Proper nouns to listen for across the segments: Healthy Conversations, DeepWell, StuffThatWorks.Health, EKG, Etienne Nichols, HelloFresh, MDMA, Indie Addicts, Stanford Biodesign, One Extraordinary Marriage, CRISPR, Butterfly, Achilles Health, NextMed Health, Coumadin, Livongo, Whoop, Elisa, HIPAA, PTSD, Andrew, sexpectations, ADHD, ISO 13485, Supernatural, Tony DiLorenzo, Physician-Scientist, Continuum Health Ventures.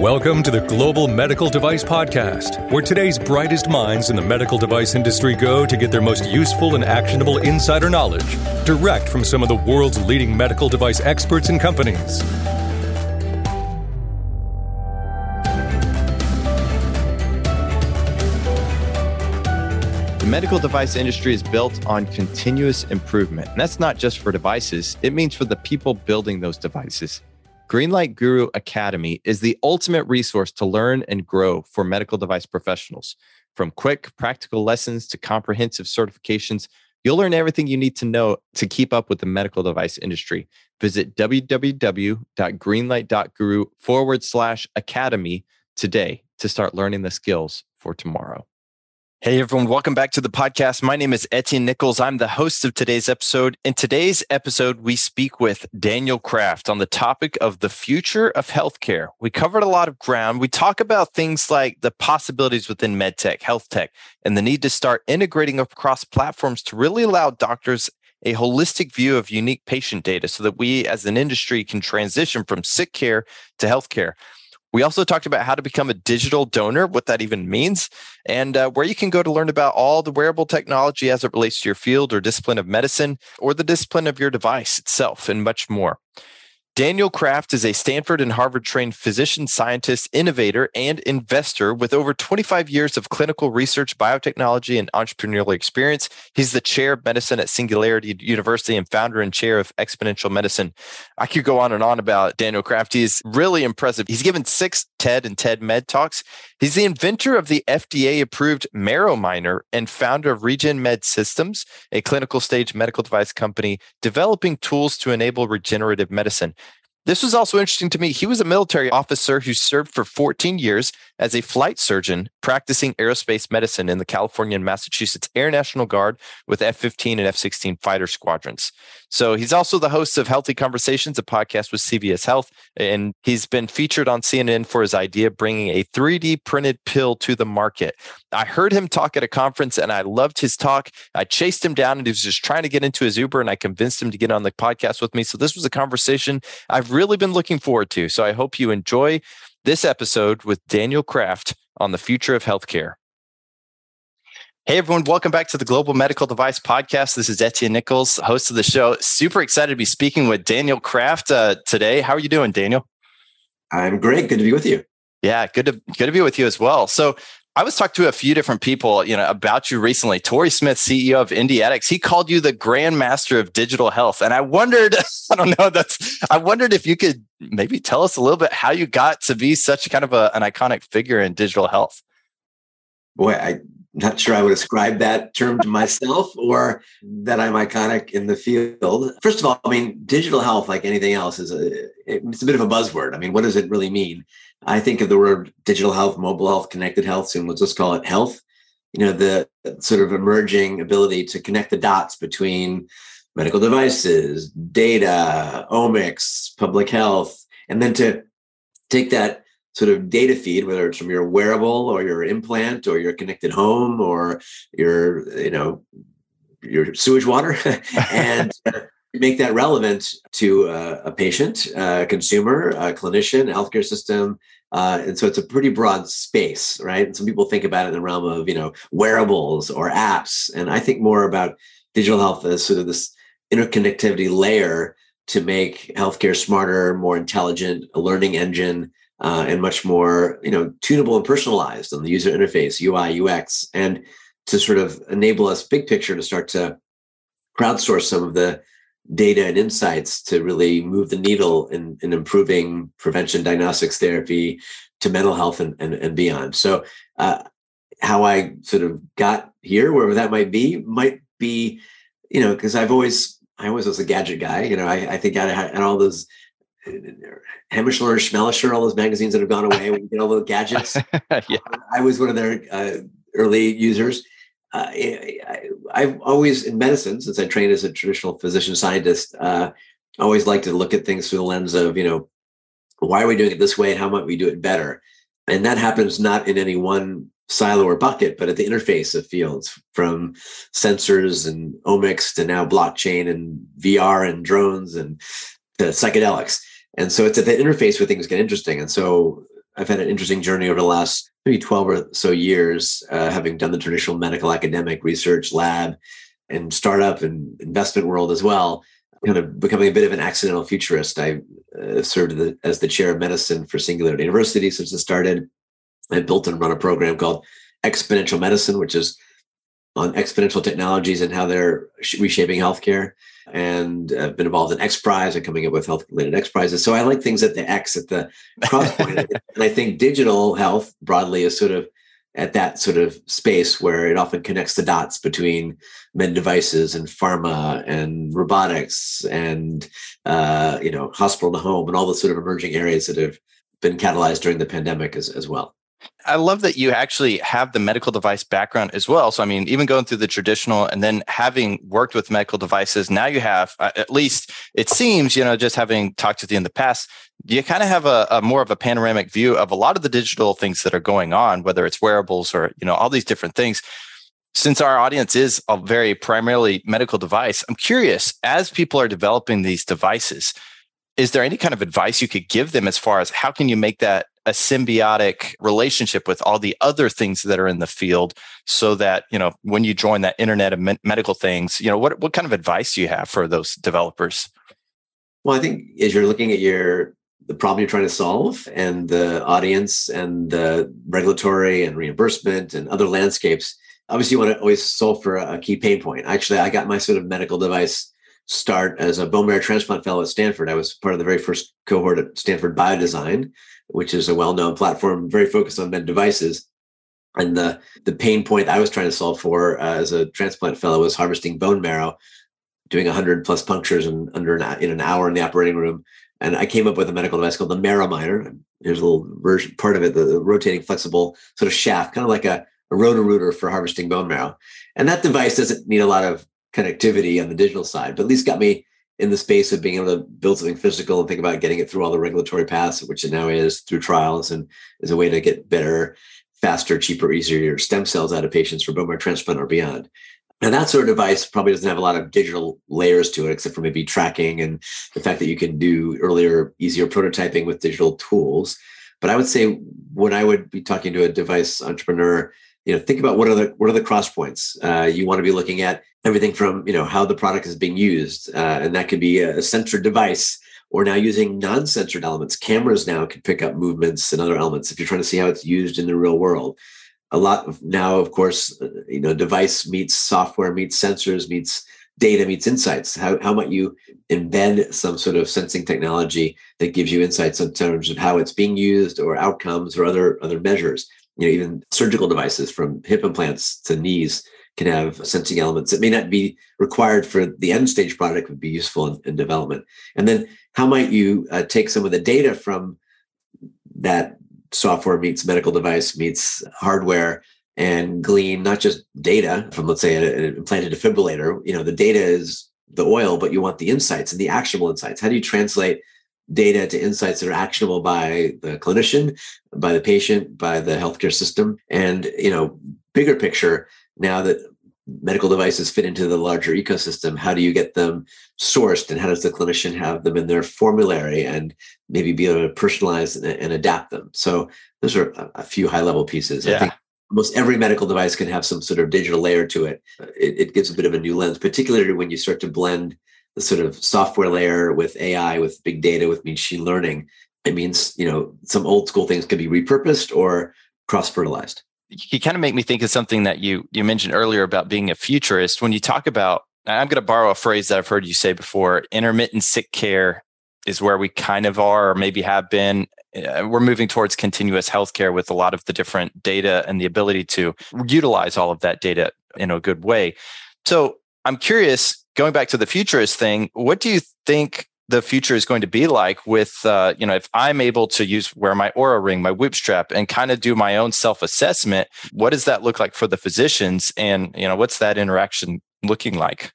Welcome to the Global Medical Device Podcast, where today's brightest minds in the medical device industry go to get their most useful and actionable insider knowledge direct from some of the world's leading medical device experts and companies. The medical device industry is built on continuous improvement, and that's not just for devices. It means for the people building those devices. Greenlight Guru Academy is the ultimate resource to learn and grow for medical device professionals. From quick, practical lessons to comprehensive certifications, you'll learn everything you need to know to keep up with the medical device industry. Visit www.greenlight.guru/academy today to start learning the skills for tomorrow. Hey, everyone. Welcome back to the podcast. My name is Etienne Nichols. I'm the host of today's episode. In today's episode, we speak with Daniel Kraft on the topic of the future of healthcare. We covered a lot of ground. We talk about things like the possibilities within medtech, health tech, and the need to start integrating across platforms to really allow doctors a holistic view of unique patient data so that we as an industry can transition from sick care to healthcare. We also talked about how to become a digital donor, what that even means, and where you can go to learn about all the wearable technology as it relates to your field or discipline of medicine or the discipline of your device itself, and much more. Daniel Kraft is a Stanford and Harvard-trained physician, scientist, innovator, and investor with over 25 years of clinical research, biotechnology, and entrepreneurial experience. He's the chair of medicine at Singularity University and founder and chair of Exponential Medicine. I could go on and on about Daniel Kraft. He's really impressive. He's given 6 TED and TEDMED talks. He's the inventor of the FDA-approved MarrowMiner and founder of RegenMed Systems, a clinical-stage medical device company developing tools to enable regenerative medicine. This was also interesting to me. He was a military officer who served for 14 years as a flight surgeon practicing aerospace medicine in the California and Massachusetts Air National Guard with F-15 and F-16 fighter squadrons. So he's also the host of Healthy Conversations, a podcast with CVS Health, and he's been featured on CNN for his idea of bringing a 3D printed pill to the market. I heard him talk at a conference and I loved his talk. I chased him down and he was just trying to get into his Uber and I convinced him to get on the podcast with me. So this was a conversation I've really been looking forward to. So I hope you enjoy this episode with Daniel Kraft on the future of healthcare. Hey, everyone. Welcome back to the Global Medical Device Podcast. This is Etienne Nichols, host of the show. Super excited to be speaking with Daniel Kraft today. How are you doing, Daniel? I'm great. Good to be with you. Yeah, good to be with you as well. So I was talking to a few different people, about you recently. Torrey Smith, CEO of Indie Addicts, he called you the Grand Master of Digital Health. And I wondered, I wondered if you could maybe tell us a little bit how you got to be such kind of an iconic figure in digital health. Boy, I'm not sure I would ascribe that term to myself or that I'm iconic in the field. First of all, digital health, like anything else, is it's a bit of a buzzword. What does it really mean? I think of the word digital health, mobile health, connected health, and we'll just call it health. The sort of emerging ability to connect the dots between medical devices, data, omics, public health, and then to take that sort of data feed, whether it's from your wearable or your implant or your connected home or your sewage water and make that relevant to a patient, a consumer, a clinician, a healthcare system. And so it's a pretty broad space, right? And some people think about it in the realm of, wearables or apps. And I think more about digital health as sort of this interconnectivity layer to make healthcare smarter, more intelligent, a learning engine, and much more, tunable and personalized on the user interface, UI, UX, and to sort of enable us big picture to start to crowdsource some of the data and insights to really move the needle in improving prevention, diagnostics, therapy to mental health and beyond. So how I sort of got here, wherever that might be, because I always was a gadget guy. I think I had all those Hamishler, Schmelisher, all those magazines that have gone away when you get all those gadgets. Yeah. I was one of their early users. I've always, in medicine, since I trained as a traditional physician scientist, always liked to look at things through the lens of, why are we doing it this way and how might we do it better? And that happens not in any one silo or bucket, but at the interface of fields, from sensors and omics to now blockchain and VR and drones and to psychedelics. And so it's at the interface where things get interesting. And so I've had an interesting journey over the last maybe 12 or so years, having done the traditional medical academic research lab and startup and investment world as well, kind of becoming a bit of an accidental futurist. I served as the chair of medicine for Singularity University since it started. I built and run a program called Exponential Medicine, which is on exponential technologies and how they're reshaping healthcare. And I've been involved in XPRIZE and coming up with health-related XPRIZEs. So I like things at the X, at the cross point. And I think digital health broadly is sort of at that sort of space where it often connects the dots between med devices and pharma and robotics and, hospital to home and all the sort of emerging areas that have been catalyzed during the pandemic as well. I love that you actually have the medical device background as well. So, I mean, even going through the traditional and then having worked with medical devices, now you have, at least it seems, just having talked to you in the past, you kind of have a more of a panoramic view of a lot of the digital things that are going on, whether it's wearables or, all these different things. Since our audience is a very primarily medical device, I'm curious, as people are developing these devices, is there any kind of advice you could give them as far as how can you make that a symbiotic relationship with all the other things that are in the field so that, when you join that internet of medical things, what kind of advice do you have for those developers? Well, I think as you're looking at the problem you're trying to solve and the audience and the regulatory and reimbursement and other landscapes, obviously you want to always solve for a key pain point. Actually, I got my sort of medical device start as a bone marrow transplant fellow at Stanford. I was part of the very first cohort at Stanford Biodesign, which is a well-known platform, very focused on med devices. And the pain point I was trying to solve for as a transplant fellow was harvesting bone marrow, doing 100 plus punctures in an hour in the operating room. And I came up with a medical device called the MarrowMiner. Here's a little version, part of it, the rotating flexible sort of shaft, kind of like a roto-rooter for harvesting bone marrow. And that device doesn't need a lot of connectivity on the digital side, but at least got me in the space of being able to build something physical and think about getting it through all the regulatory paths, which it now is through trials, and is a way to get better, faster, cheaper, easier stem cells out of patients for bone marrow transplant or beyond. And that sort of device probably doesn't have a lot of digital layers to it, except for maybe tracking and the fact that you can do earlier, easier prototyping with digital tools. But I would say when I would be talking to a device entrepreneur, think about what are the cross points. You want to be looking at everything from, how the product is being used. And that could be a sensored device, or now using non-sensored elements. Cameras now can pick up movements and other elements if you're trying to see how it's used in the real world. A lot of now, of course, device meets software, meets sensors, meets data, meets insights. How might you embed some sort of sensing technology that gives you insights in terms of how it's being used or outcomes or other measures? Even surgical devices from hip implants to knees can have sensing elements that may not be required for the end stage product, would be useful in development. And then how might you take some of the data from that software meets medical device meets hardware and glean not just data from, let's say, an implanted defibrillator. The data is the oil, but you want the insights and the actionable insights. How do you translate data to insights that are actionable by the clinician, by the patient, by the healthcare system? And, bigger picture, now that medical devices fit into the larger ecosystem, how do you get them sourced, and how does the clinician have them in their formulary and maybe be able to personalize and adapt them? So those are a few high-level pieces. Yeah. I think almost every medical device can have some sort of digital layer to it. It gives a bit of a new lens, particularly when you start to blend the sort of software layer with AI, with big data, with machine learning. It means, some old school things can be repurposed or cross-fertilized. You kind of make me think of something that you mentioned earlier about being a futurist. When you talk about, I'm going to borrow a phrase that I've heard you say before, intermittent sick care is where we kind of are, or maybe have been. We're moving towards continuous healthcare with a lot of the different data and the ability to utilize all of that data in a good way. So I'm curious, going back to the futurist thing, what do you think the future is going to be like with, if I'm able to wear my Oura Ring, my Whoop Strap, and kind of do my own self-assessment? What does that look like for the physicians? And, what's that interaction looking like?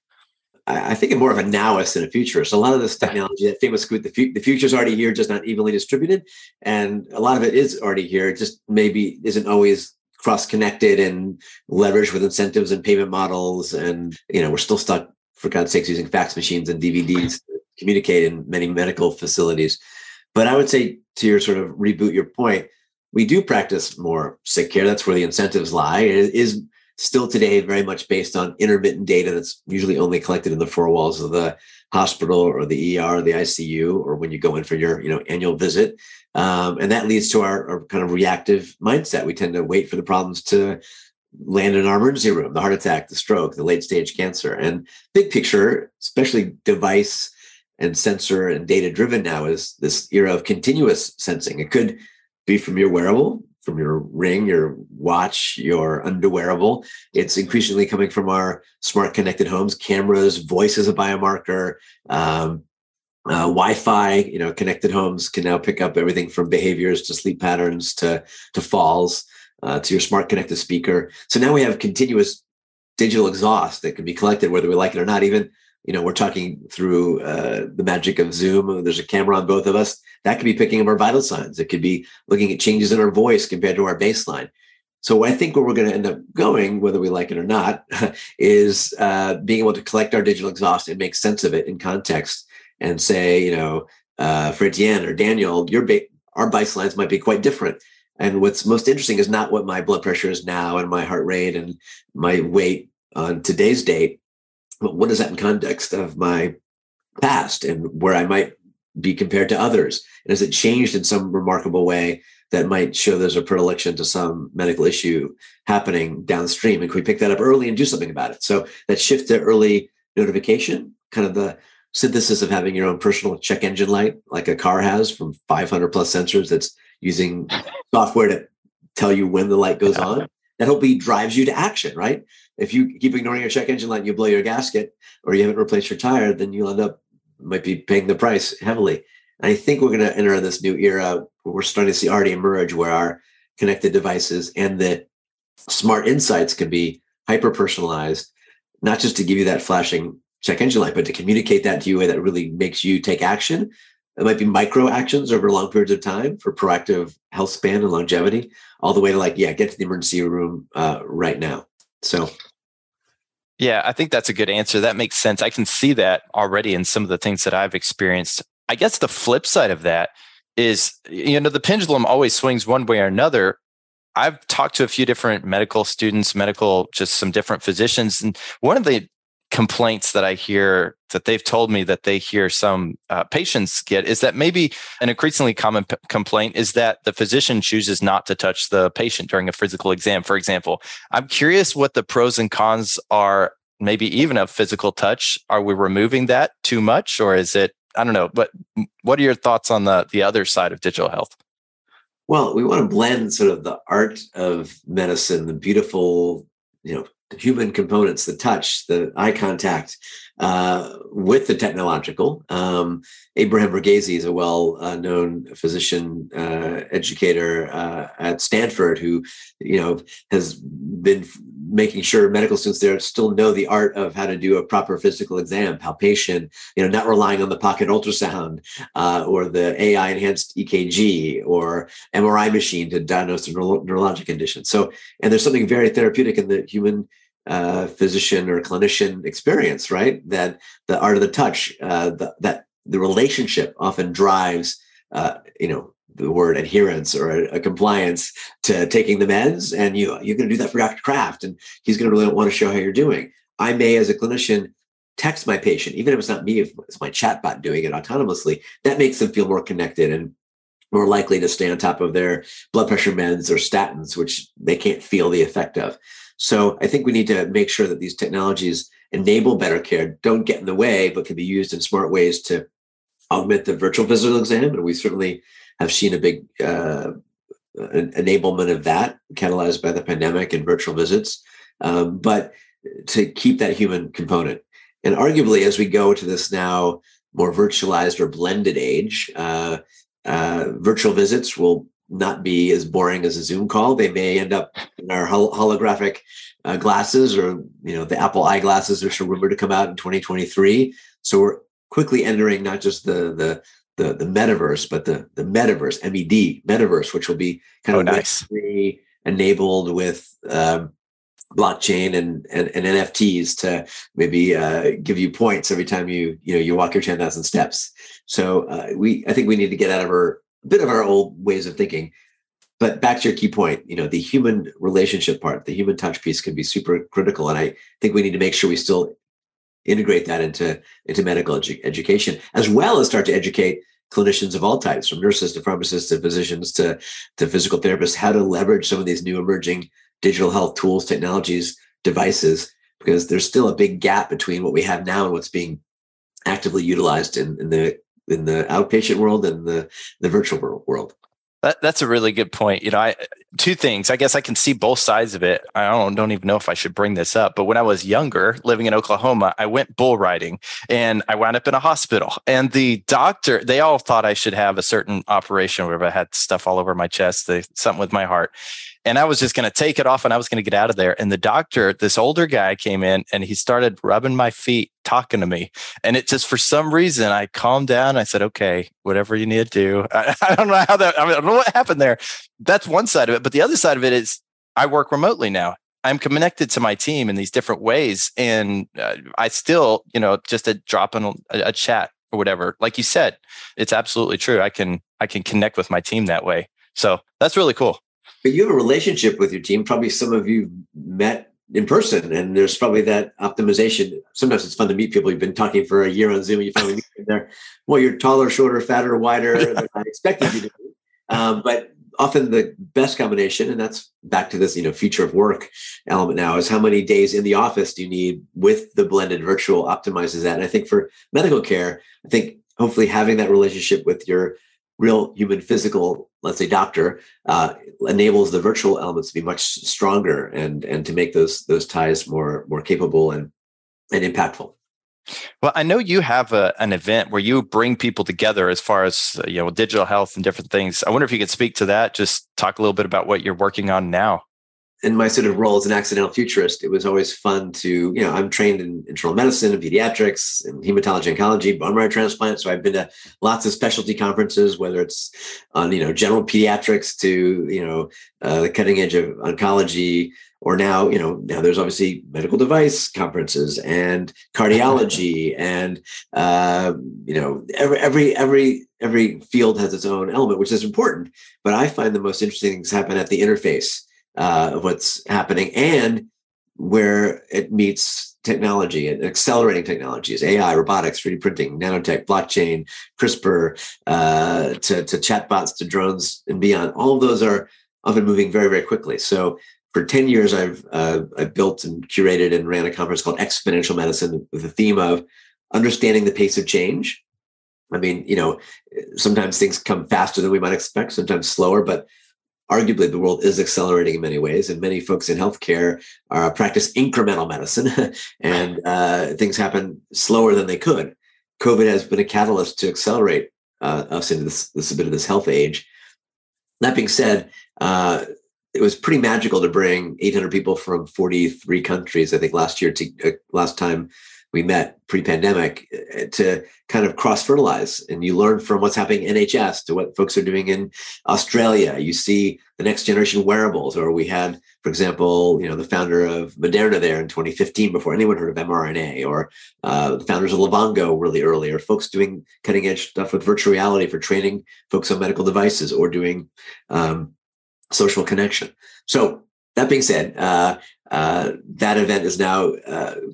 I think I'm more of a nowist than a futurist. A lot of this technology, that famous quote, the future's already here, just not evenly distributed. And a lot of it is already here. It just maybe isn't always cross-connected and leveraged with incentives and payment models. And, we're still stuck, for God's sakes, using fax machines and DVDs to communicate in many medical facilities. But I would say, to your sort of reboot your point, we do practice more sick care. That's where the incentives lie. It is still today very much based on intermittent data that's usually only collected in the four walls of the hospital or the ER or the ICU, or when you go in for your annual visit. And that leads to our kind of reactive mindset. We tend to wait for the problems to land in our emergency room, the heart attack, the stroke, the late stage cancer. And big picture, especially device and sensor and data driven now, is this era of continuous sensing. It could be from your wearable, from your ring, your watch, your underwearable. It's increasingly coming from our smart connected homes, cameras, voice as a biomarker, Wi-Fi. Connected homes can now pick up everything from behaviors to sleep patterns to falls. To your smart connected speaker. So now we have continuous digital exhaust that can be collected, whether we like it or not. Even, we're talking through the magic of Zoom. There's a camera on both of us. That could be picking up our vital signs. It could be looking at changes in our voice compared to our baseline. So I think where we're going to end up going, whether we like it or not, is being able to collect our digital exhaust and make sense of it in context and say, for Etienne or Daniel, our baselines might be quite different. And what's most interesting is not what my blood pressure is now and my heart rate and my weight on today's date, but what is that in context of my past and where I might be compared to others? And has it changed in some remarkable way that might show there's a predilection to some medical issue happening downstream? And can we pick that up early and do something about it? So that shift to early notification, kind of the synthesis of having your own personal check engine light, like a car has, from 500 plus sensors that's using software to tell you when the light goes on, that hopefully drives you to action, right? If you keep ignoring your check engine light and you blow your gasket or you haven't replaced your tire, then you'll end up, might be paying the price heavily. And I think we're going to enter this new era where we're starting to see already emerge where our connected devices and the smart insights can be hyper-personalized, not just to give you that flashing check engine light, but to communicate that to you in a way that really makes you take action. It might be micro actions over long periods of time for proactive health span and longevity, all the way to get to the emergency room right now. So. Yeah, I think that's a good answer. That makes sense. I can see that already in some of the things that I've experienced. I guess the flip side of that is, the pendulum always swings one way or another. I've talked to a few different medical students, just some different physicians. And one of the complaints that I hear, that they've told me that they hear some patients get, is that maybe an increasingly common complaint is that the physician chooses not to touch the patient during a physical exam, for example. I'm curious what the pros and cons are, maybe even of physical touch. Are we removing that too much, or is it, I don't know, but what are your thoughts on the other side of digital health? Well, we want to blend sort of the art of medicine, the beautiful, the human components, the touch, the eye contact, with the technological. Abraham Verghese is a well-known physician educator at Stanford who, has been making sure medical students there still know the art of how to do a proper physical exam, palpation, not relying on the pocket ultrasound or the AI-enhanced EKG or MRI machine to diagnose the neurologic condition. So, and there's something very therapeutic in the human physician or clinician experience, right? That the art of the touch, that the relationship often drives, the word adherence or a compliance to taking the meds. And you're going to do that for Dr. Kraft, and he's going to really want to show how you're doing. I may, as a clinician, text my patient, even if it's not me, if it's my chatbot doing it autonomously. That makes them feel more connected and more likely to stay on top of their blood pressure meds or statins, which they can't feel the effect of. So I think we need to make sure that these technologies enable better care, don't get in the way, but can be used in smart ways to augment the virtual physical exam. And we certainly have seen a big enablement of that, catalyzed by the pandemic and virtual visits, but to keep that human component. And arguably, as we go to this now more virtualized or blended age, virtual visits will not be as boring as a Zoom call. They may end up in our holographic glasses, or the Apple eyeglasses, which are rumored to come out in 2023. So we're quickly entering not just the metaverse, but the metaverse, MED metaverse, which will be kind of nice, enabled with blockchain and NFTs to maybe give you points every time you walk your 10,000 steps. So I think we need to get out of a bit of our old ways of thinking. But back to your key point, you know, the human relationship part, the human touch piece can be super critical. And I think we need to make sure we still integrate that into medical education, as well as start to educate clinicians of all types, from nurses to pharmacists to physicians to physical therapists, how to leverage some of these new emerging digital health tools, technologies, devices, because there's still a big gap between what we have now and what's being actively utilized in the outpatient world and the virtual world. That's a really good point. You know, two things. I guess I can see both sides of it. I don't even know if I should bring this up, but when I was younger, living in Oklahoma, I went bull riding and I wound up in a hospital. And the doctor, they all thought I should have a certain operation where I had stuff all over my chest, something with my heart. And I was just going to take it off and I was going to get out of there. And the doctor, this older guy, came in and he started rubbing my feet, talking to me. And it just, for some reason, I calmed down. I said, okay, whatever you need to do. I don't know how that, I don't know what happened there. That's one side of it. But the other side of it is I work remotely now. I'm connected to my team in these different ways. And I still, you know, just a drop in a chat or whatever. Like you said, it's absolutely true. I can connect with my team that way. So that's really cool. But you have a relationship with your team. Probably some of you met in person, and there's probably that optimization. Sometimes it's fun to meet people. You've been talking for a year on Zoom, and you finally meet them there. Well, you're taller, shorter, fatter, wider than I expected you to be. But often the best combination, and that's back to this, you know, future of work element now, is how many days in the office do you need with the blended virtual optimizes that. And I think for medical care, I think hopefully having that relationship with your real human physical, let's say, doctor, enables the virtual elements to be much stronger and to make those ties more capable and impactful. Well, I know you have an event where you bring people together as far as, you know, digital health and different things. I wonder if you could speak to that. Just talk a little bit about what you're working on now. In my sort of role as an accidental futurist, it was always fun to, you know, I'm trained in internal medicine and pediatrics and hematology, oncology, bone marrow transplant. So I've been to lots of specialty conferences, whether it's on, you know, general pediatrics to, you know, the cutting edge of oncology, or now, you know, now there's obviously medical device conferences and cardiology and, you know, every field has its own element, which is important. But I find the most interesting things happen at the interface of what's happening and where it meets technology and accelerating technologies, AI, robotics, 3D printing, nanotech, blockchain, CRISPR, to chatbots, to drones and beyond. All of those are often moving very, very quickly. So for 10 years, I've built and curated and ran a conference called Exponential Medicine with the theme of understanding the pace of change. I mean, you know, sometimes things come faster than we might expect, sometimes slower, but arguably, the world is accelerating in many ways, and many folks in healthcare practice incremental medicine, and things happen slower than they could. COVID has been a catalyst to accelerate us into this bit of this health age. That being said, it was pretty magical to bring 800 people from 43 countries, I think, last year to last time we met pre-pandemic, to kind of cross-fertilize. And you learn from what's happening in NHS to what folks are doing in Australia. You see the next generation wearables, or we had, for example, you know, the founder of Moderna there in 2015 before anyone heard of mRNA, or the founders of Livongo really early, or folks doing cutting-edge stuff with virtual reality for training folks on medical devices or doing social connection. So that being said, that event is now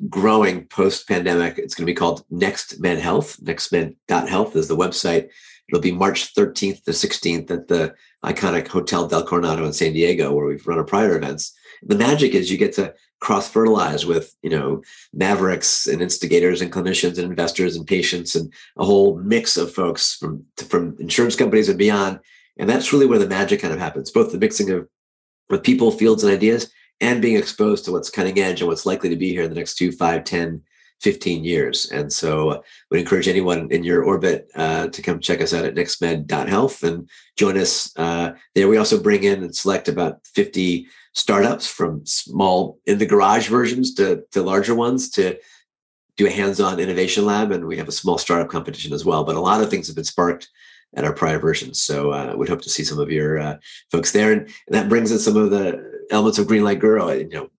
growing post-pandemic. It's going to be called NextMed Health. NextMed.health is the website. It'll be March 13th to 16th at the iconic Hotel Del Coronado in San Diego, where we've run our prior events. The magic is you get to cross-fertilize with, you know, mavericks and instigators and clinicians and investors and patients and a whole mix of folks from insurance companies and beyond. And that's really where the magic kind of happens, both the mixing of with people, fields, and ideas, and being exposed to what's cutting edge and what's likely to be here in the next 2, 5, 10, 15 years. And so I would encourage anyone in your orbit to come check us out at nextmed.health and join us there. We also bring in and select about 50 startups, from small in the garage versions to larger ones, to do a hands-on innovation lab. And we have a small startup competition as well, but a lot of things have been sparked at our prior versions. So we'd hope to see some of your folks there. And that brings in some of the elements of Greenlight Guru, you know,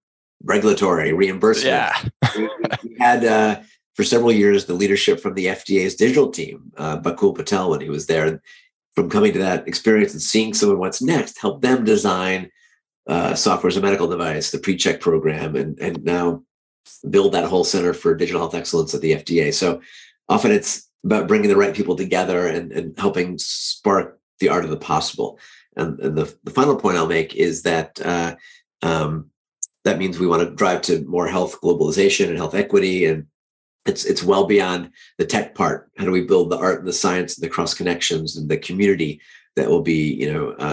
regulatory, reimbursement. Yeah. we had for several years the leadership from the FDA's digital team, Bakul Patel, when he was there. from coming to that experience and seeing someone what's next, help them design software as a medical device, the PreCheck program, and now build that whole center for digital health excellence at the FDA. So often it's about bringing the right people together and helping spark the art of the possible. And the final point I'll make is that that means we want to drive to more health globalization and health equity. And it's well beyond the tech part. How do we build the art and the science and the cross connections and the community that will be,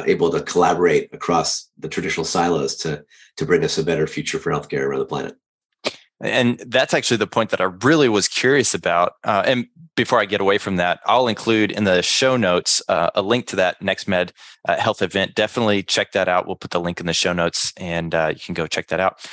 able to collaborate across the traditional silos to bring us a better future for healthcare around the planet? And that's actually the point that I really was curious about. And before I get away from that, I'll include in the show notes a link to that NextMed Health event. Definitely check that out. We'll put the link in the show notes, and you can go check that out.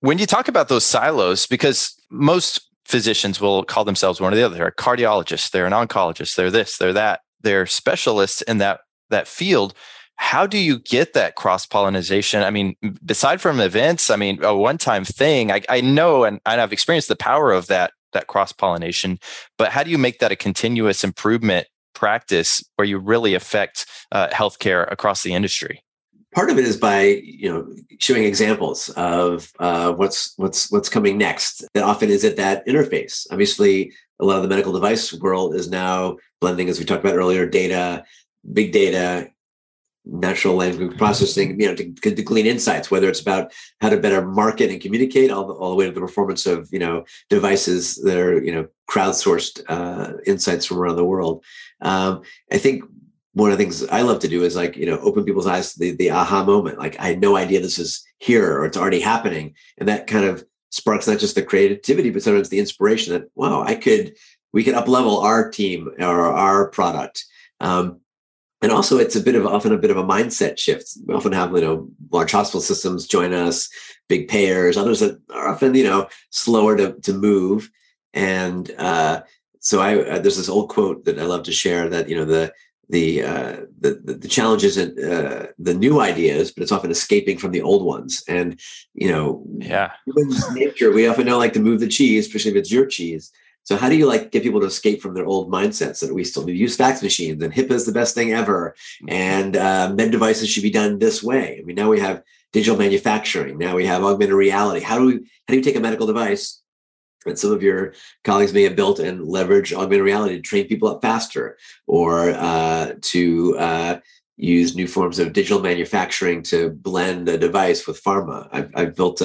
When you talk about those silos, because most physicians will call themselves one or the other. They're a cardiologist, they're an oncologist, they're this, they're that, they're specialists in that field. How do you get that cross-pollination? I mean, aside from events, I mean, a one-time thing, I know, and I've experienced the power of that cross-pollination, but how do you make that a continuous improvement practice where you really affect healthcare across the industry? Part of it is by, showing examples of what's coming next. That often is at that interface. Obviously, a lot of the medical device world is now blending, as we talked about earlier, data, big data, natural language processing, to glean insights, whether it's about how to better market and communicate all the way to the performance of, devices that are, crowdsourced insights from around the world. I think one of the things I love to do is open people's eyes to the aha moment. Like, I had no idea this is here or it's already happening. And that kind of sparks not just the creativity, but sometimes the inspiration that, wow, we could up-level our team or our product. And also, it's often a bit of a mindset shift. We often have, large hospital systems join us, big payers, others that are often, slower to move. And so there's this old quote that I love to share that, the challenge isn't the new ideas, but it's often escaping from the old ones. And, human nature, we often don't like to move the cheese, especially if it's your cheese. So how do you get people to escape from their old mindsets that we still use fax machines and HIPAA is the best thing ever and med devices should be done this way? I mean, now we have digital manufacturing. Now we have augmented reality. How do you take a medical device that some of your colleagues may have built and leverage augmented reality to train people up faster or to use new forms of digital manufacturing to blend a device with pharma? I've built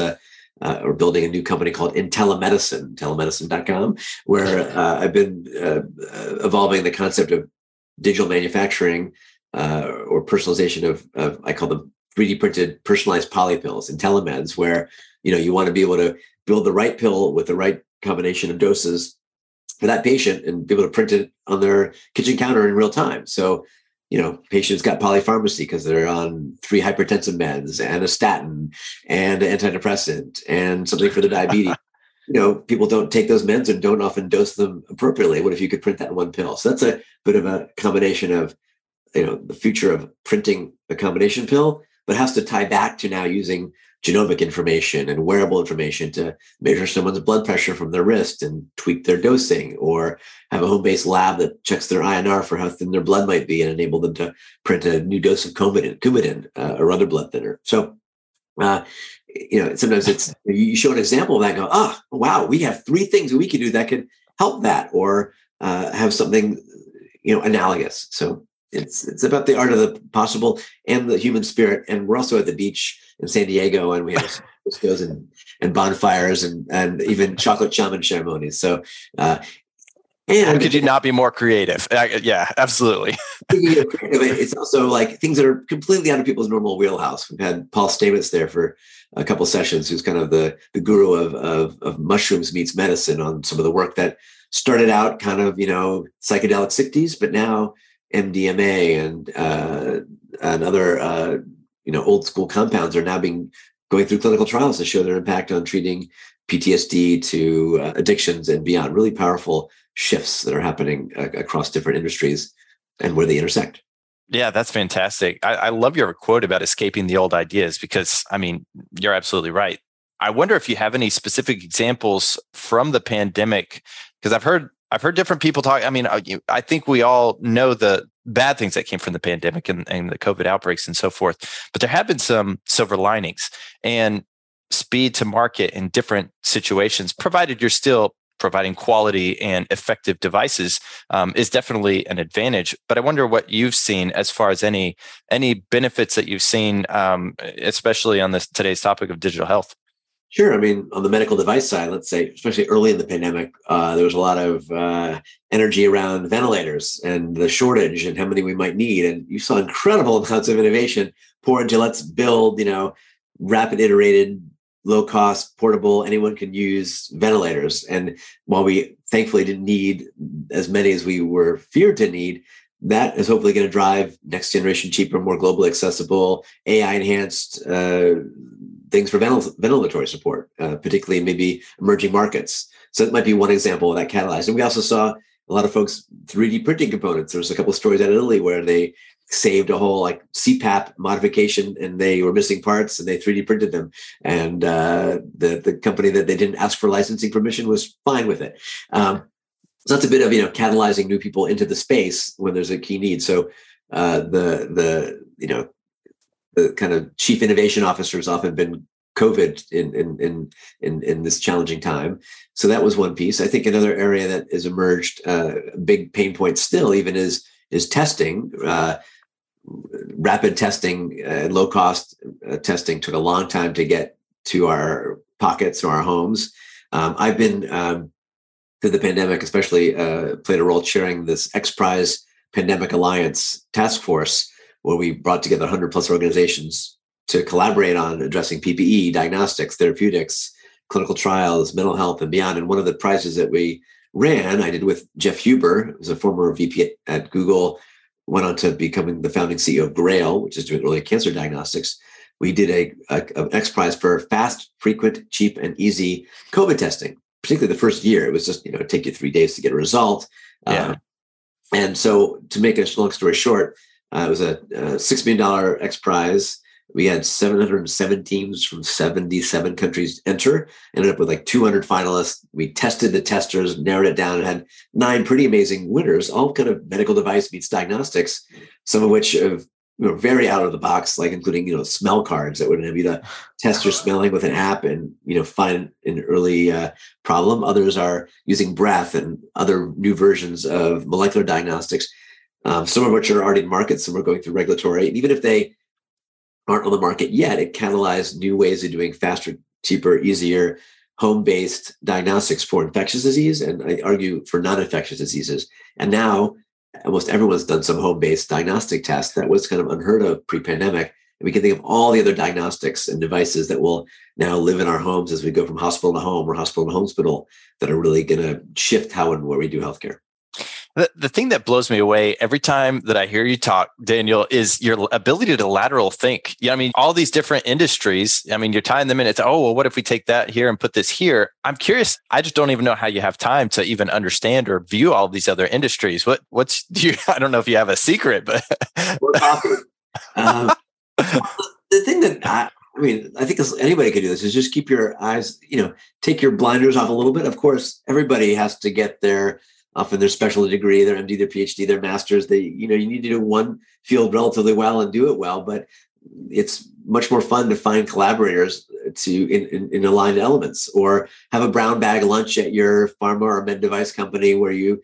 or building a new company called IntelliMedicine, IntelliMedicine.com, where I've been evolving the concept of digital manufacturing or personalization of, I call them 3D printed personalized polypills, IntelliMeds, where, you want to be able to build the right pill with the right combination of doses for that patient and be able to print it on their kitchen counter in real time. So, patients got polypharmacy because they're on 3 hypertensive meds and a statin and an antidepressant and something for the diabetes. People don't take those meds and don't often dose them appropriately. What if you could print that in one pill? So that's a bit of a combination of, the future of printing a combination pill, but has to tie back to now using genomic information and wearable information to measure someone's blood pressure from their wrist and tweak their dosing, or have a home-based lab that checks their INR for how thin their blood might be and enable them to print a new dose of Coumadin or other blood thinner. So, sometimes it's, you show an example of that and go, oh, wow, we have 3 things we could do that could help that or have something, analogous. So it's about the art of the possible and the human spirit. And we're also at the beach in San Diego, and we have discos and bonfires and even chocolate shaman ceremonies. So, and could you not be more creative? Yeah, absolutely. It's also things that are completely out of people's normal wheelhouse. We've had Paul Stamets there for a couple sessions, who's kind of the guru of mushrooms meets medicine on some of the work that started out kind of psychedelic 60s, but now MDMA and other old school compounds are now going through clinical trials to show their impact on treating PTSD to addictions and beyond. Really powerful shifts that are happening across different industries and where they intersect. Yeah, that's fantastic. I love your quote about escaping the old ideas because, you're absolutely right. I wonder if you have any specific examples from the pandemic, because I've heard different people talk. I think we all know the bad things that came from the pandemic and the COVID outbreaks and so forth. But there have been some silver linings, and speed to market in different situations, provided you're still providing quality and effective devices, is definitely an advantage. But I wonder what you've seen as far as any benefits that you've seen, especially on this today's topic of digital health. Sure. I mean, on the medical device side, let's say, especially early in the pandemic, there was a lot of energy around ventilators and the shortage and how many we might need. And you saw incredible amounts of innovation pour into let's build, rapid iterated, low cost, portable, anyone can use ventilators. And while we thankfully didn't need as many as we were feared to need, that is hopefully going to drive next generation, cheaper, more globally accessible, AI enhanced things for ventilatory support, particularly in maybe emerging markets. So that might be one example of that catalyzed. And we also saw a lot of folks 3D printing components. There was a couple of stories out of Italy where they saved a whole CPAP modification, and they were missing parts, and they 3D printed them. And the company that they didn't ask for licensing permission was fine with it. So that's a bit of catalyzing new people into the space when there's a key need. So the kind of chief innovation officer has often been COVID in this challenging time. So that was one piece. I think another area that has emerged, a big pain point still, even is testing. Rapid testing and low cost testing took a long time to get to our pockets or our homes. I've been through the pandemic, especially played a role chairing this XPRIZE Pandemic Alliance Task Force, where we brought together 100 plus organizations to collaborate on addressing PPE, diagnostics, therapeutics, clinical trials, mental health, and beyond. And one of the prizes that we ran, I did with Jeff Huber, who's a former VP at Google, went on to becoming the founding CEO of Grail, which is doing early cancer diagnostics. We did an XPRIZE for fast, frequent, cheap, and easy COVID testing, particularly the first year. It was just, take you 3 days to get a result. Yeah. And so to make a long story short, it was a $6 million XPRIZE. We had 707 teams from 77 countries enter, ended up with 200 finalists. We tested the testers, narrowed it down, and had 9 pretty amazing winners, all kind of medical device meets diagnostics, some of which are very out of the box, including, smell cards that would be the tester smelling with an app and, find an early problem. Others are using breath and other new versions of molecular diagnostics, some of which are already in market, some are going through regulatory. And even if they aren't on the market yet, it catalyzed new ways of doing faster, cheaper, easier, home-based diagnostics for infectious disease, and I argue for non-infectious diseases. And now almost everyone's done some home-based diagnostic tests. That was kind of unheard of pre-pandemic. And we can think of all the other diagnostics and devices that will now live in our homes as we go from hospital to home or hospital to hospital that are really going to shift how and where we do healthcare. The thing that blows me away every time that I hear you talk, Daniel, is your ability to lateral think. Yeah, I mean, all these different industries, you're tying them in. It's, what if we take that here and put this here? I'm curious. I just don't even know how you have time to even understand or view all these other industries. I don't know if you have a secret, but. The thing that I think anybody could do this is just keep your eyes, take your blinders off a little bit. Of course, everybody has to get their, often their specialty degree, their MD, their PhD, their master's. You need to do one field relatively well and do it well, but it's much more fun to find collaborators to in aligned elements, or have a brown bag lunch at your pharma or med device company where you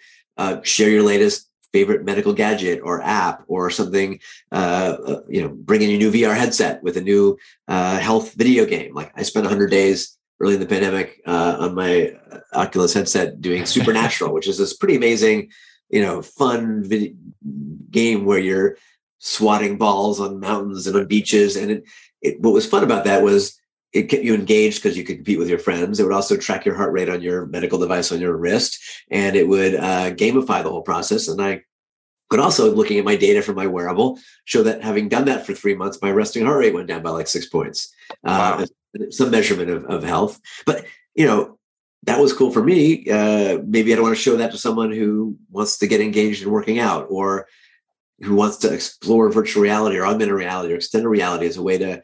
share your latest favorite medical gadget or app or something, bring in your new VR headset with a new health video game. I spent 100 days early in the pandemic on my Oculus headset doing Supernatural, which is this pretty amazing, fun video game where you're swatting balls on mountains and on beaches. And what was fun about that was it kept you engaged because you could compete with your friends. It would also track your heart rate on your medical device on your wrist, and it would gamify the whole process. And I could also, looking at my data from my wearable, show that having done that for 3 months, my resting heart rate went down by 6 points. Wow. Some measurement of health. But, that was cool for me. Maybe I don't want to show that to someone who wants to get engaged in working out, or who wants to explore virtual reality or augmented reality or extended reality as a way to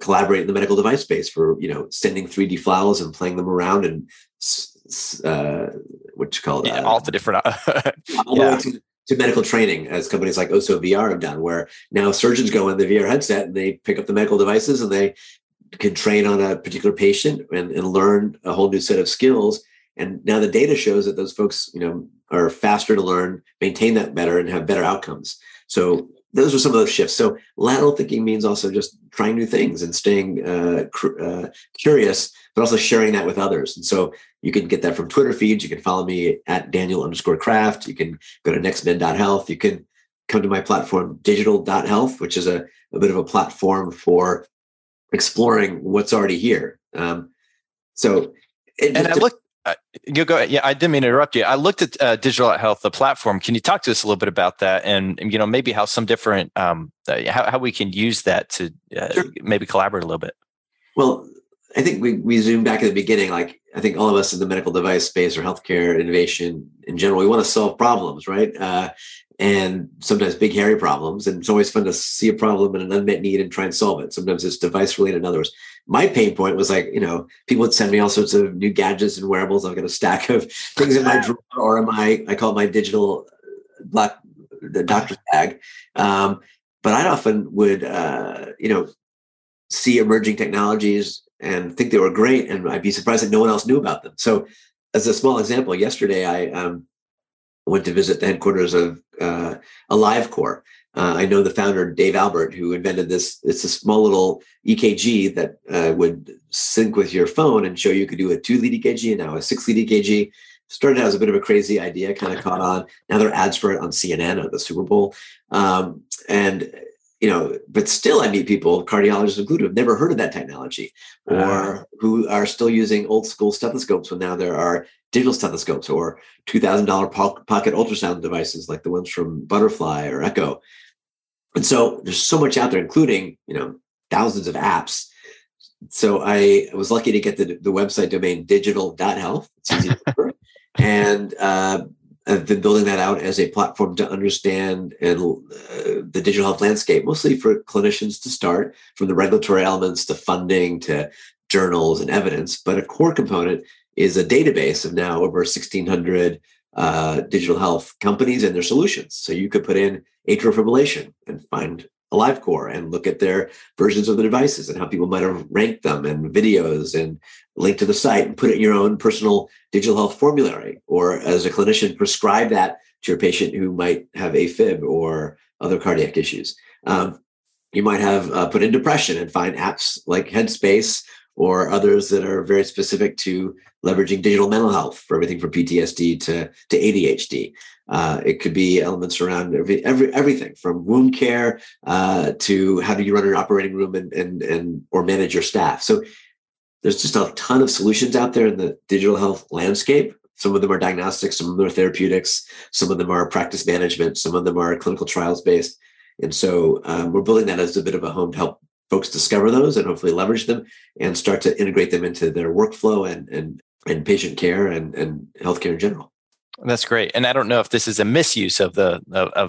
collaborate in the medical device space for, sending 3D files and playing them around and all the different to medical training, as companies like Oso VR have done, where now surgeons go in the VR headset and they pick up the medical devices and they can train on a particular patient and learn a whole new set of skills. And now the data shows that those folks, you know, are faster to learn, maintain that better, and have better outcomes. So those are some of those shifts. So lateral thinking means also just trying new things and staying curious, but also sharing that with others. And so you can get that from Twitter feeds. You can follow me at Daniel_Kraft. You can go to nextmed.health. You can come to my platform, digital.health, which is a bit of a platform for exploring what's already here. You go. Yeah, I didn't mean to interrupt you. I looked at digital.health, the platform. Can you talk to us a little bit about that, and you know, maybe how some different how we can use that to sure. maybe collaborate a little bit? Well, I think we zoomed back at the beginning. Like, I think all of us in the medical device space or healthcare innovation in general, we want to solve problems, right? And sometimes big, hairy problems. And it's always fun to see a problem and an unmet need and try and solve it. Sometimes it's device related and others. My pain point was like, you know, people would send me all sorts of new gadgets and wearables. I've got a stack of things in my drawer or in my, I call it my digital black doctor's bag. But I often would, you know, see emerging technologies and think they were great. And I'd be surprised that no one else knew about them. So as a small example, yesterday, I went to visit the headquarters of AliveCor. I know the founder, Dave Albert, who invented this. It's a small little EKG that would sync with your phone and show you could do a 2-lead EKG and now a 6-lead EKG. Started out as a bit of a crazy idea, kind of caught on. Now there are ads for it on CNN at the Super Bowl. And, you know, but still I meet people, cardiologists included, who have never heard of that technology or who are still using old school stethoscopes when now there are digital stethoscopes or $2,000 pocket ultrasound devices like the ones from Butterfly or Echo. And so there's so much out there, including, you know, thousands of apps. So I was lucky to get the website domain digital.health. It's easy to remember. And I've been building that out as a platform to understand and the digital health landscape, mostly for clinicians to start, from the regulatory elements to funding to journals and evidence. But a core component is a database of now over 1,600 digital health companies and their solutions. So you could put in atrial fibrillation and find AliveCor and look at their versions of the devices and how people might have ranked them and videos and link to the site and put it in your own personal digital health formulary, or as a clinician, prescribe that to your patient who might have AFib or other cardiac issues. You might have put in depression and find apps like Headspace or others that are very specific to leveraging digital mental health for everything from PTSD to ADHD. It could be elements around everything from wound care to how do you run an operating room and or manage your staff. So there's just a ton of solutions out there in the digital health landscape. Some of them are diagnostics, some of them are therapeutics, some of them are practice management, some of them are clinical trials based. And so we're building that as a bit of a home to help folks discover those and hopefully leverage them and start to integrate them into their workflow and patient care and healthcare in general. That's great. And I don't know if this is a misuse of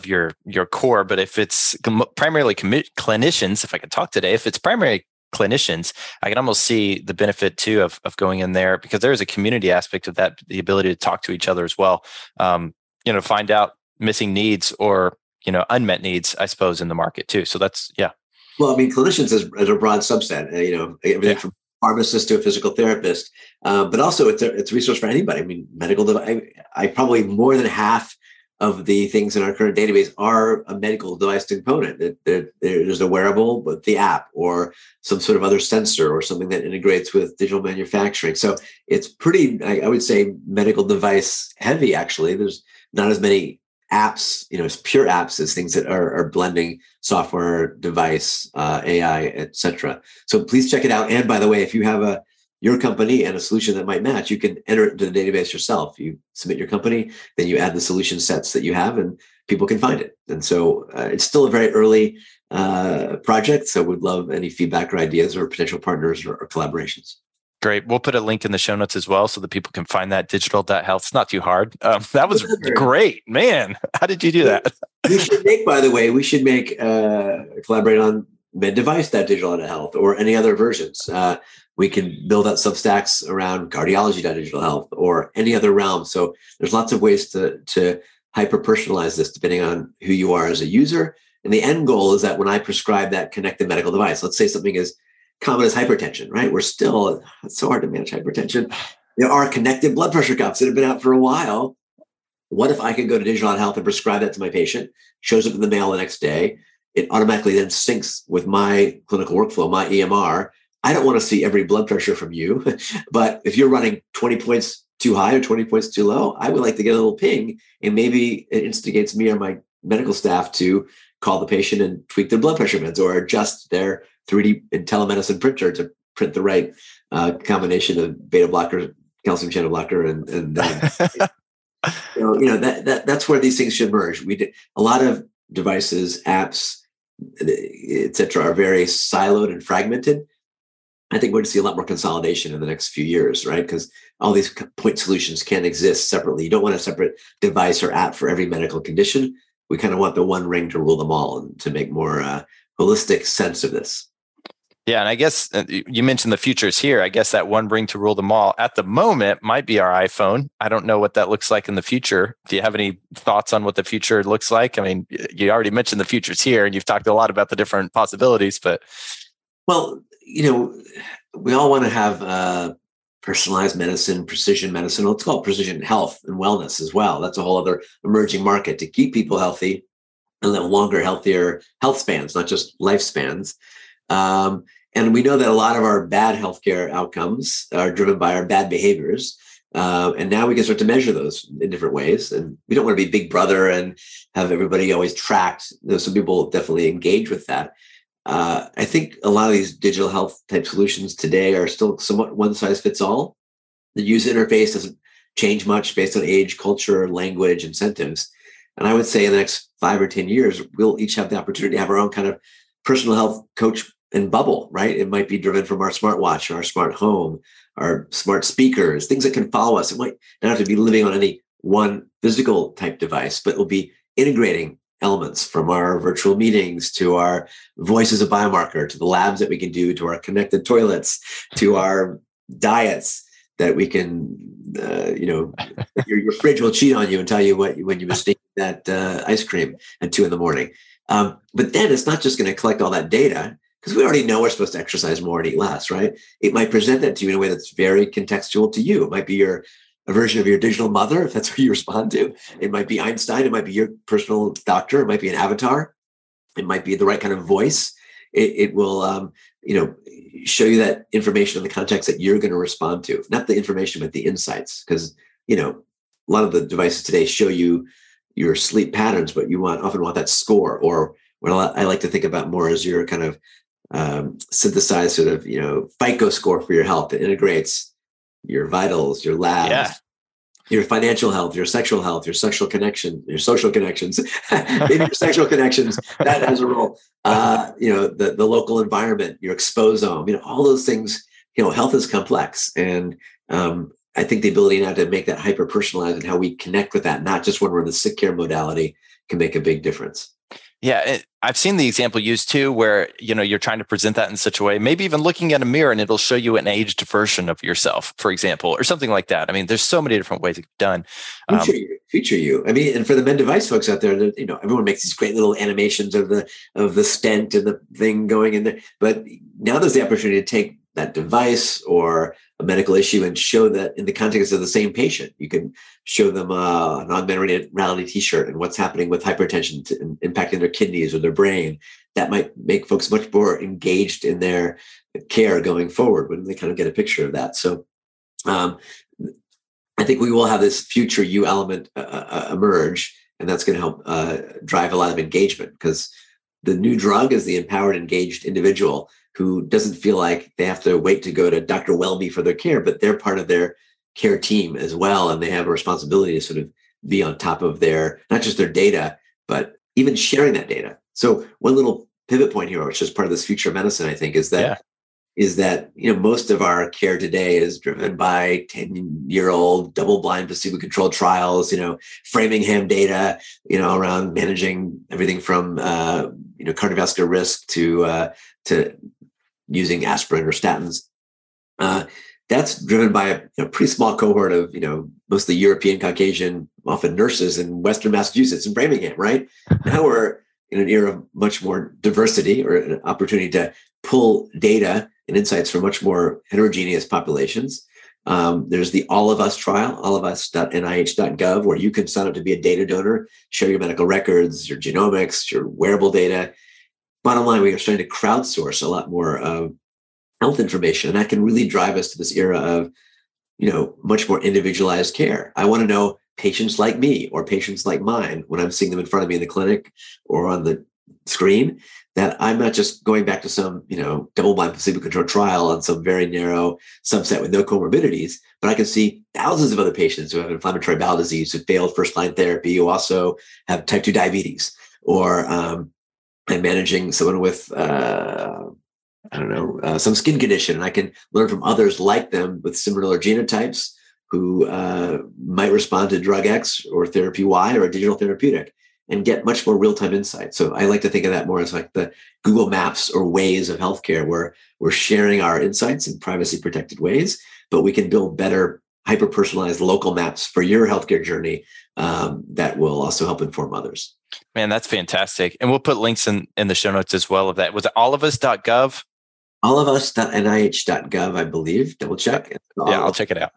your core, but if it's primarily clinicians, if I could talk today, if it's primarily clinicians, I can almost see the benefit too of going in there, because there is a community aspect of that, the ability to talk to each other as well. You know, find out missing needs or, you know, unmet needs, I suppose, in the market too. So that's, yeah. Well, I mean, clinicians as a broad subset, you know, everything from pharmacists to a physical therapist, but also it's a resource for anybody. I mean, medical device, I probably more than half of the things in our current database are a medical device component. There's a wearable, but the app or some sort of other sensor or something that integrates with digital manufacturing. So it's pretty, I would say, medical device heavy, actually. There's not as many apps, you know, it's pure apps as things that are blending software, device, AI, et cetera. So please check it out. And by the way, if you have your company and a solution that might match, you can enter it into the database yourself. You submit your company, then you add the solution sets that you have and people can find it. And so it's still a very early project. So we'd love any feedback or ideas or potential partners or collaborations. Great. We'll put a link in the show notes as well so that people can find that digital.health. It's not too hard. That was great, man. How did you do that? We should make, by the way, collaborate on MedDevice, that digital.health, or any other versions. We can build out substacks around cardiology.digital health or any other realm. So there's lots of ways to hyper-personalize this depending on who you are as a user. And the end goal is that when I prescribe that connected medical device, let's say something as common as hypertension, right? It's so hard to manage hypertension. There are connected blood pressure cuffs that have been out for a while. What if I could go to digital.health and prescribe that to my patient, shows up in the mail the next day, it automatically then syncs with my clinical workflow, my EMR. I don't want to see every blood pressure from you, but if you're running 20 points too high or 20 points too low, I would like to get a little ping, and maybe it instigates me or my medical staff to call the patient and tweak their blood pressure meds or adjust their 3D IntelliMedicine printer to print the right combination of beta blocker, calcium channel blocker, and that's where these things should merge. We did a lot of devices, apps, et cetera, are very siloed and fragmented. I think we're going to see a lot more consolidation in the next few years, right? Because all these point solutions can't exist separately. You don't want a separate device or app for every medical condition. We kind of want the one ring to rule them all and to make more holistic sense of this. Yeah. And I guess you mentioned the future is here. I guess that one ring to rule them all at the moment might be our iPhone. I don't know what that looks like in the future. Do you have any thoughts on what the future looks like? I mean, you already mentioned the future's here and you've talked a lot about the different possibilities, but. Well, we all want to have personalized medicine, precision medicine. Let's call it precision health and wellness as well. That's a whole other emerging market to keep people healthy and live longer, healthier health spans, not just lifespans. And we know that a lot of our bad healthcare outcomes are driven by our bad behaviors. And now we can start to measure those in different ways. And we don't want to be big brother and have everybody always tracked. Some people definitely engage with that. I think a lot of these digital health type solutions today are still somewhat one size fits all. The user interface doesn't change much based on age, culture, language, incentives. And I would say in the next 5 or 10 years, we'll each have the opportunity to have our own kind of personal health coach and bubble, right? It might be driven from our smartwatch or our smart home, our smart speakers, things that can follow us. It might not have to be living on any one physical type device, but we'll be integrating elements from our virtual meetings to our voice as a biomarker, to the labs that we can do, to our connected toilets, to our diets that we can, your fridge will cheat on you and tell you when you mistake that ice cream at 2 a.m. But then it's not just going to collect all that data, because we already know we're supposed to exercise more and eat less, right? It might present that to you in a way that's very contextual to you. It might be a version of your digital mother, if that's what you respond to. It might be Einstein. It might be your personal doctor. It might be an avatar. It might be the right kind of voice. It will, show you that information in the context that you're going to respond to. Not the information, but the insights. Because, a lot of the devices today show you your sleep patterns, but you often want that score, or what I like to think about more as your kind of synthesized sort of, FICO score for your health that integrates your vitals, your labs, your financial health, your sexual connection, your social connections, maybe your sexual connections, that has a role, the local environment, your exposome, all those things. Health is complex. And I think the ability now to make that hyper-personalized and how we connect with that, not just when we're in the sick care modality, can make a big difference. Yeah. I've seen the example used too, where, you're trying to present that in such a way, maybe even looking at a mirror and it'll show you an aged version of yourself, for example, or something like that. I mean, there's so many different ways it's done. Future you. I mean, and for the med device folks out there, everyone makes these great little animations of the stent and the thing going in there. But now there's the opportunity to take that device or a medical issue and show that in the context of the same patient. You can show them an augmented reality t-shirt and what's happening with hypertension impacting their kidneys or their brain. That might make folks much more engaged in their care going forward when they kind of get a picture of that. So I think we will have this future you element emerge, and that's going to help drive a lot of engagement, because the new drug is the empowered, engaged individual who doesn't feel like they have to wait to go to Dr. Welby for their care, but they're part of their care team as well. And they have a responsibility to sort of be on top of not just their data, but even sharing that data. So one little pivot point here, which is part of this future of medicine, I think, is that most of our care today is driven by 10-year-old double-blind placebo-controlled trials, Framingham data, around managing everything from, cardiovascular risk to using aspirin or statins. That's driven by a pretty small cohort of, mostly European, Caucasian, often nurses in Western Massachusetts and Framingham, right? Now we're in an era of much more diversity, or an opportunity to pull data and insights from much more heterogeneous populations. There's the All of Us trial, allofus.nih.gov, where you can sign up to be a data donor, share your medical records, your genomics, your wearable data. Bottom line, we are starting to crowdsource a lot more of health information, and that can really drive us to this era of, much more individualized care. I want to know patients like me or patients like mine when I'm seeing them in front of me in the clinic or on the screen, that I'm not just going back to some, double-blind placebo-controlled trial on some very narrow subset with no comorbidities, but I can see thousands of other patients who have inflammatory bowel disease, who failed first-line therapy, who also have type 2 diabetes, or I'm managing someone with, some skin condition, and I can learn from others like them with similar genotypes who might respond to drug X or therapy Y or a digital therapeutic, and get much more real-time insight. So I like to think of that more as like the Google Maps or Waze of healthcare, where we're sharing our insights in privacy-protected ways, but we can build better hyper-personalized local maps for your healthcare journey that will also help inform others. Man, that's fantastic. And we'll put links in the show notes as well of that. Was it allofus.gov? allofus.nih.gov, I believe. Double check. Yeah, I'll check it out.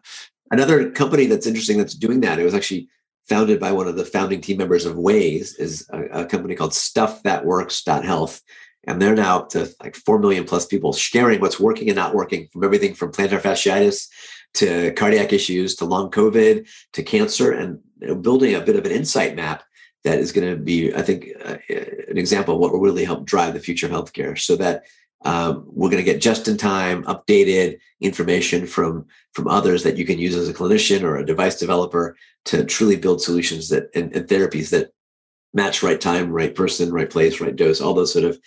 Another company that's interesting that's doing that, it was actually founded by one of the founding team members of Waze, is a company called stuffthatworks.health. And they're now up to like 4 million plus people sharing what's working and not working, from everything from plantar fasciitis to cardiac issues to long COVID to cancer, and building a bit of an insight map that is going to be, I think, an example of what will really help drive the future of healthcare, so that we're going to get just-in-time updated information from others that you can use as a clinician or a device developer to truly build solutions that and therapies that match right time, right person, right place, right dose, all those sort of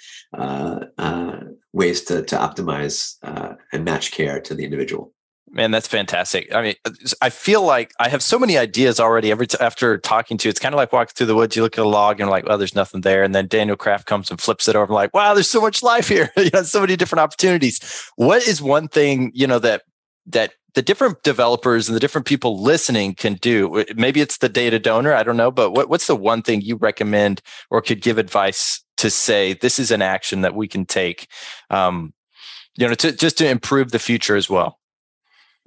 ways to optimize and match care to the individual. Man, that's fantastic. I mean, I feel like I have so many ideas already after talking to you. It's kind of like walking through the woods, you look at a log and you're like, well, there's nothing there. And then Daniel Kraft comes and flips it over. I'm like, wow, there's so much life here. So many different opportunities. What is one thing, that the different developers and the different people listening can do? Maybe it's the data donor, I don't know, but what's the one thing you recommend or could give advice to say, this is an action that we can take, just to improve the future as well?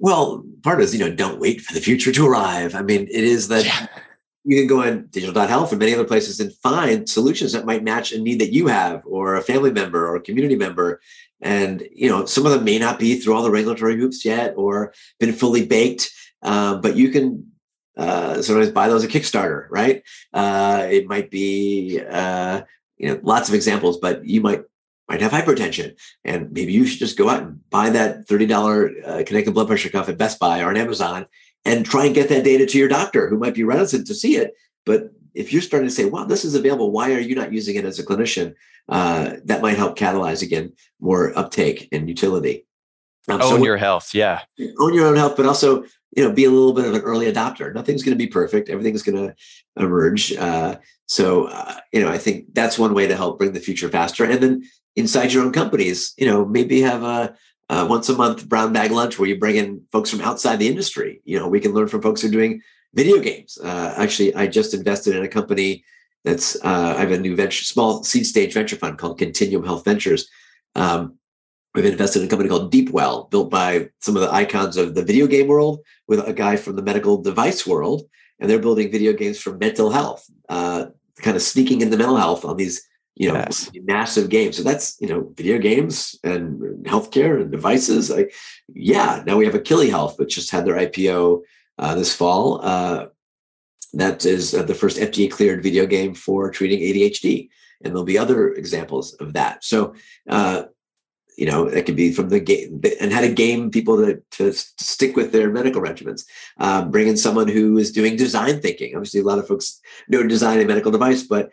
Well, part is, don't wait for the future to arrive. I mean, it is that you can go on digital.health and many other places and find solutions that might match a need that you have, or a family member or a community member. And, some of them may not be through all the regulatory hoops yet or been fully baked, but you can sometimes buy those at Kickstarter, right? It might be, lots of examples, but you might have hypertension, and maybe you should just go out and buy that $30 connected blood pressure cuff at Best Buy or on Amazon and try and get that data to your doctor, who might be reticent to see it. But if you're starting to say, wow, this is available, why are you not using it as a clinician? That might help catalyze, again, more uptake and utility. Own your health. Yeah. Own your own health, but also, be a little bit of an early adopter. Nothing's going to be perfect. Everything's going to emerge. I think that's one way to help bring the future faster. And then inside your own companies, maybe have a once a month brown bag lunch where you bring in folks from outside the industry. We can learn from folks who are doing video games. Actually, I just invested in a company that's, I have a new venture, small seed stage venture fund called Continuum Health Ventures. We've invested in a company called DeepWell, built by some of the icons of the video game world with a guy from the medical device world. And they're building video games for mental health, kind of sneaking into mental health on these, yes, massive games. So that's, video games and healthcare and devices. Now we have Achilles Health, which just had their IPO this fall. That is the first FDA cleared video game for treating ADHD. And there'll be other examples of that. So, that could be from the game, and how to game people to stick with their medical regimens. Bring in someone who is doing design thinking. Obviously, a lot of folks know design a medical device, but,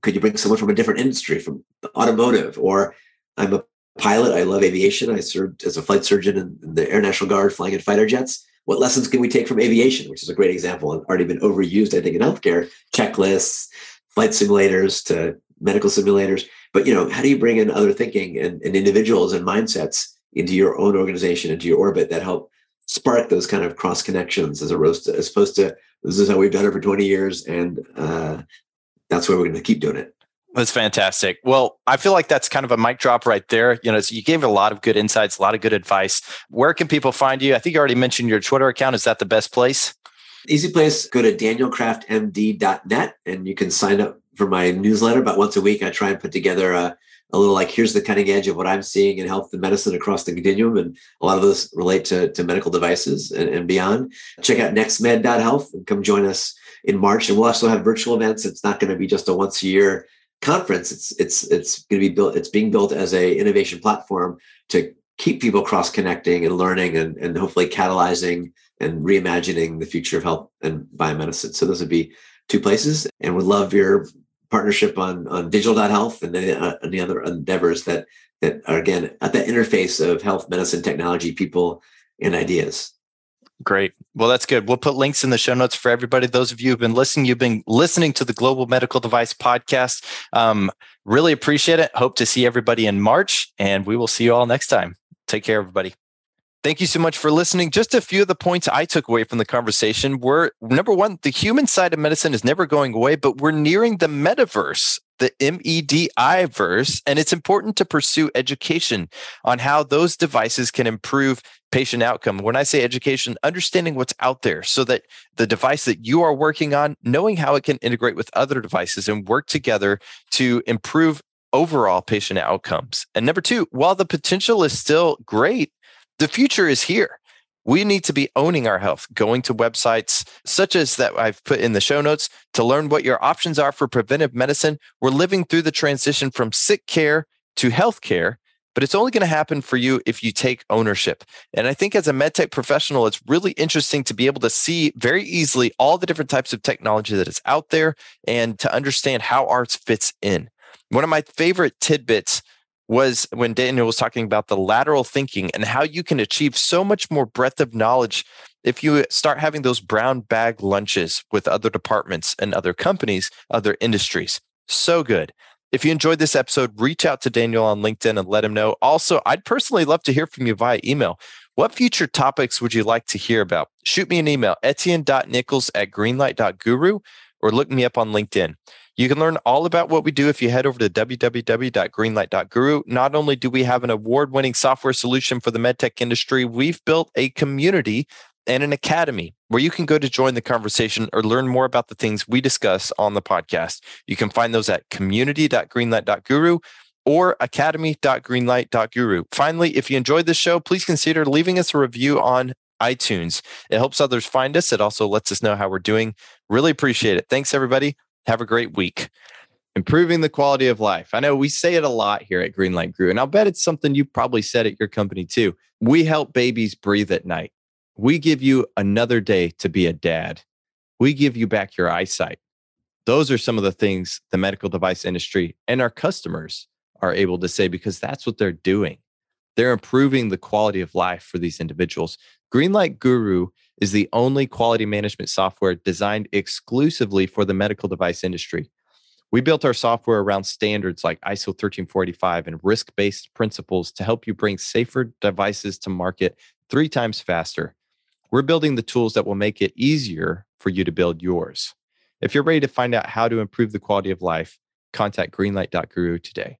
could you bring someone from a different industry, from automotive? Or I'm a pilot. I love aviation. I served as a flight surgeon in the Air National Guard flying in fighter jets. What lessons can we take from aviation, which is a great example and already been overused, I think, in healthcare? Checklists, flight simulators to medical simulators. But, how do you bring in other thinking and individuals and mindsets into your own organization, into your orbit, that help spark those kind of cross connections as opposed to, this is how we've done it for 20 years. And that's where we're going to keep doing it. That's fantastic. Well, I feel like that's kind of a mic drop right there. You know, so you gave a lot of good insights, a lot of good advice. Where can people find you? I think you already mentioned your Twitter account. Is that the best place? Easy place. Go to danielkraftmd.net and you can sign up for my newsletter. About once a week, I try and put together a little like, here's the cutting edge of what I'm seeing in health and medicine across the continuum. And a lot of those relate to medical devices and beyond. Check out nextmed.health and come join us in March. And we'll also have virtual events. It's not going to be just a once a year conference. It's going to be built. It's being built as a innovation platform to keep people cross connecting and learning and hopefully catalyzing and reimagining the future of health and biomedicine. So those would be two places, and would love your partnership on digital.health and the other endeavors that are, again, at that interface of health, medicine, technology, people, and ideas. Great. Well, that's good. We'll put links in the show notes for everybody. Those of you who've been listening, you've been listening to the Global Medical Device Podcast. Really appreciate it. Hope to see everybody in March, and we will see you all next time. Take care, everybody. Thank you so much for listening. Just a few of the points I took away from the conversation were, number one, the human side of medicine is never going away, but we're nearing the metaverse, the MEDI-verse, and it's important to pursue education on how those devices can improve patient outcome. When I say education, understanding what's out there so that the device that you are working on, knowing how it can integrate with other devices and work together to improve overall patient outcomes. And number two, while the potential is still great, the future is here. We need to be owning our health, going to websites such as that I've put in the show notes to learn what your options are for preventive medicine. We're living through the transition from sick care to health care, but it's only going to happen for you if you take ownership. And I think as a medtech professional, it's really interesting to be able to see very easily all the different types of technology that is out there and to understand how ours fits in. One of my favorite tidbits was when Daniel was talking about the lateral thinking and how you can achieve so much more breadth of knowledge if you start having those brown bag lunches with other departments and other companies, other industries. So good. If you enjoyed this episode, reach out to Daniel on LinkedIn and let him know. Also, I'd personally love to hear from you via email. What future topics would you like to hear about? Shoot me an email, etienne.nichols@greenlight.guru, or look me up on LinkedIn. You can learn all about what we do if you head over to www.greenlight.guru. Not only do we have an award-winning software solution for the medtech industry, we've built a community and an academy where you can go to join the conversation or learn more about the things we discuss on the podcast. You can find those at community.greenlight.guru or academy.greenlight.guru. Finally, if you enjoyed this show, please consider leaving us a review on iTunes. It helps others find us. It also lets us know how we're doing. Really appreciate it. Thanks, everybody. Have a great week. Improving the quality of life. I know we say it a lot here at Greenlight Guru, and I'll bet it's something you probably said at your company too. We help babies breathe at night. We give you another day to be a dad. We give you back your eyesight. Those are some of the things the medical device industry and our customers are able to say because that's what they're doing. They're improving the quality of life for these individuals. Greenlight Guru is the only quality management software designed exclusively for the medical device industry. We built our software around standards like ISO 13485 and risk-based principles to help you bring safer devices to market 3 times faster. We're building the tools that will make it easier for you to build yours. If you're ready to find out how to improve the quality of life, contact greenlight.guru today.